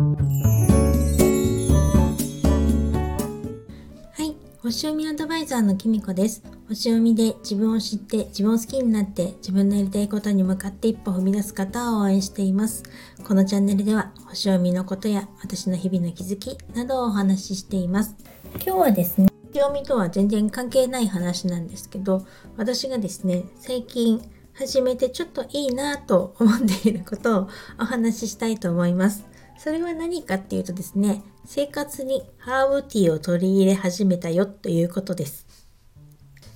はい、星読みアドバイザーのきみこです。星読みで自分を知って自分を好きになって自分のやりたいことに向かって一歩踏み出す方を応援しています。このチャンネルでは星読みのことや私の日々の気づきなどをお話ししています。今日はですね、星読みとは全然関係ない話なんですけど、私がですね最近始めてちょっといいなと思っていることをお話ししたいと思います。それは何かっていうとですね、生活にハーブティーを取り入れ始めたよということです。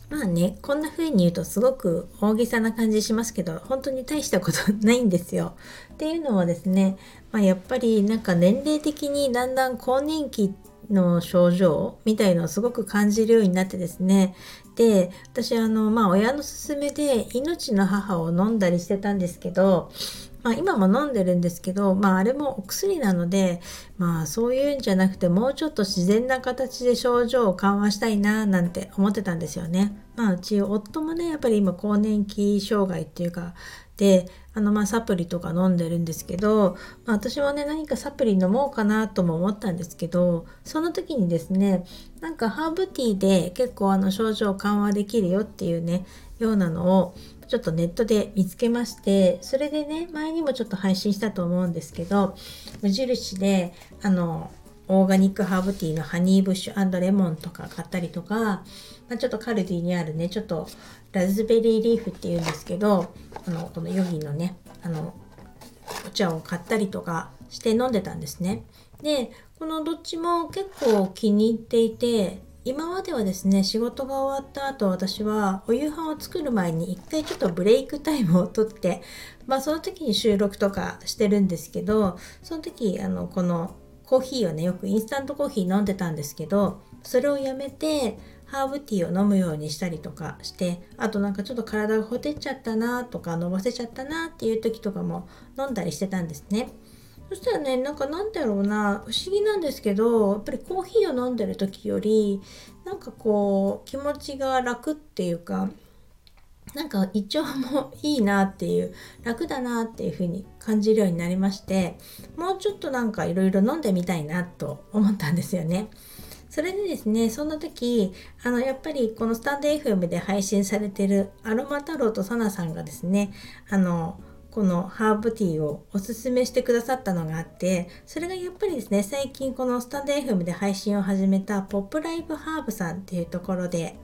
まあね、こんな風に言うとすごく大げさな感じしますけど、本当に大したことないんですよ。っていうのもですね、やっぱりなんか年齢的にだんだん更年期の症状みたいのをすごく感じるようになってですね。で、私親の勧めで命の母を飲んだりしてたんですけど、今も飲んでるんですけど、あれもお薬なので、そういうんじゃなくてもうちょっと自然な形で症状を緩和したいななんて思ってたんですよね。うち夫もねやっぱり今更年期障害っていうかで、サプリとか飲んでるんですけど、私はね何かサプリ飲もうかなとも思ったんですけど、その時にですねなんかハーブティーで結構症状緩和できるよっていうねようなのをちょっとネットで見つけまして、それでね前にもちょっと配信したと思うんですけど、無印でオーガニックハーブティーのハニーブッシュ&レモンとか買ったりとか、ちょっとカルディにあるねちょっとラズベリーリーフっていうんですけど、このヨギのねお茶を買ったりとかして飲んでたんですね。でこのどっちも結構気に入っていて、今まではですね仕事が終わった後私はお夕飯を作る前に一回ちょっとブレイクタイムを取って、その時に収録とかしてるんですけど、その時このコーヒーをねよくインスタントコーヒー飲んでたんですけど、それをやめてハーブティーを飲むようにしたりとかして、あとなんかちょっと体がほてっちゃったなとか伸ばせちゃったなっていう時とかも飲んだりしてたんですね。そしたらねなんだろうな、不思議なんですけどやっぱりコーヒーを飲んでる時よりなんかこう気持ちが楽っていうか、なんか胃腸もいいなっていう、楽だなっていう風に感じるようになりまして、もうちょっとなんかいろいろ飲んでみたいなと思ったんですよね。それでですね、そんな時やっぱりこのスタンド FM で配信されてるアロマ太郎とサナさんがですねこのハーブティーをおすすめしてくださったのがあって、それがやっぱりですね最近このスタンド FM で配信を始めたポップライブハーブさんっていうところで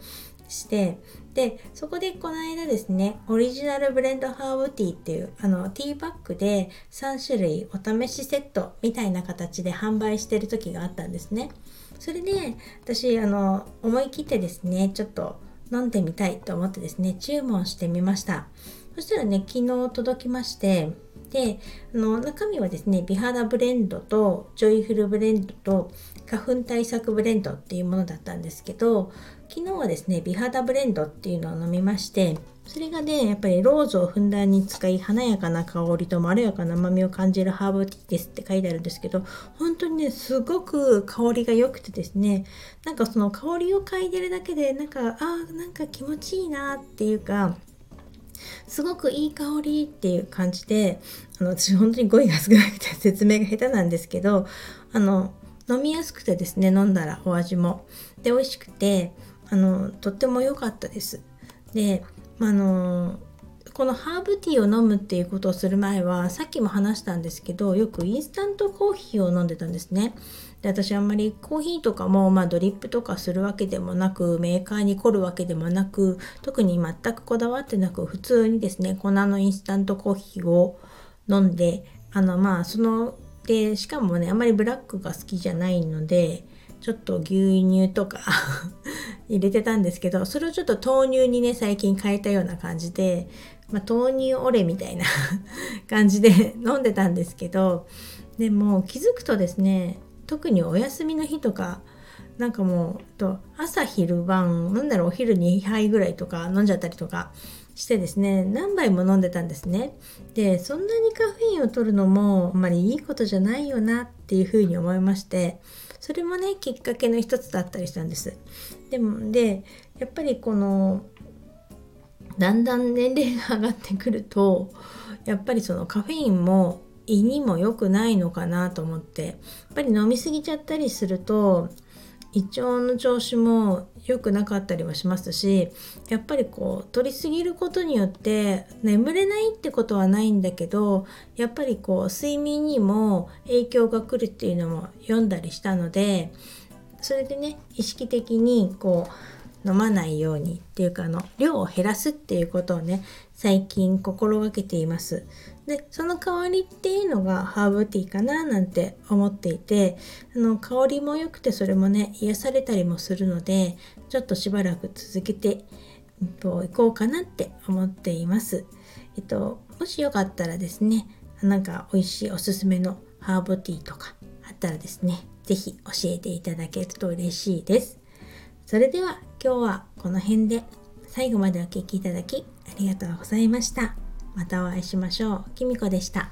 して、でそこでこの間ですねオリジナルブレンドハーブティーっていうティーバッグで3種類お試しセットみたいな形で販売してる時があったんですね。それで私思い切ってですねちょっと飲んでみたいと思ってですね注文してみました。そしたらね昨日届きまして、で中身はですね美肌ブレンドとジョイフルブレンドと花粉対策ブレンドっていうものだったんですけど、昨日はですね美肌ブレンドっていうのを飲みまして、それがねやっぱりローズをふんだんに使い華やかな香りとまろやかな甘みを感じるハーブティーですって書いてあるんですけど、本当にねすごく香りが良くてですね、なんかその香りを嗅いでるだけでなんか気持ちいいなっていうか、すごくいい香りっていう感じで、私本当に語彙が少なくて説明が下手なんですけど、飲みやすくてですね飲んだらお味もで美味しくてとっても良かったです。でこのハーブティーを飲むっていうことをする前はさっきも話したんですけどよくインスタントコーヒーを飲んでたんですね。で私あんまりコーヒーとかも、ドリップとかするわけでもなくメーカーに凝るわけでもなく特に全くこだわってなく普通にですね粉のインスタントコーヒーを飲んででしかもねあんまりブラックが好きじゃないのでちょっと牛乳とか入れてたんですけど、それをちょっと豆乳にね最近変えたような感じで、豆乳オレみたいな感じで飲んでたんですけど、でも気づくとですね特にお休みの日とかなんかもう朝昼晩お昼2杯ぐらいとか飲んじゃったりとかしてですね何杯も飲んでたんですね。でそんなにカフェインを取るのもあんまりいいことじゃないよなっていうふうに思いまして、それもねきっかけの一つだったりしたんです。でやっぱりこのだんだん年齢が上がってくるとやっぱりそのカフェインも胃にも良くないのかなと思って、やっぱり飲みすぎちゃったりすると胃腸の調子も良くなかったりはしますし、やっぱりこう取りすぎることによって眠れないってことはないんだけど、やっぱりこう睡眠にも影響が来るっていうのも読んだりしたので、それでね、意識的にこう飲まないようにっていうか、量を減らすっていうことをね、最近心がけています。で、その代わりっていうのがハーブティーかななんて思っていて、香りも良くて、それもね、癒されたりもするので、ちょっとしばらく続けていこうかなって思っています。もしよかったらですね、なんか美味しいおすすめのハーブティーとかあったらですね、ぜひ教えていただけると嬉しいです。それでは今日はこの辺で、最後までお聞きいただきありがとうございました。またお会いしましょう。きみこでした。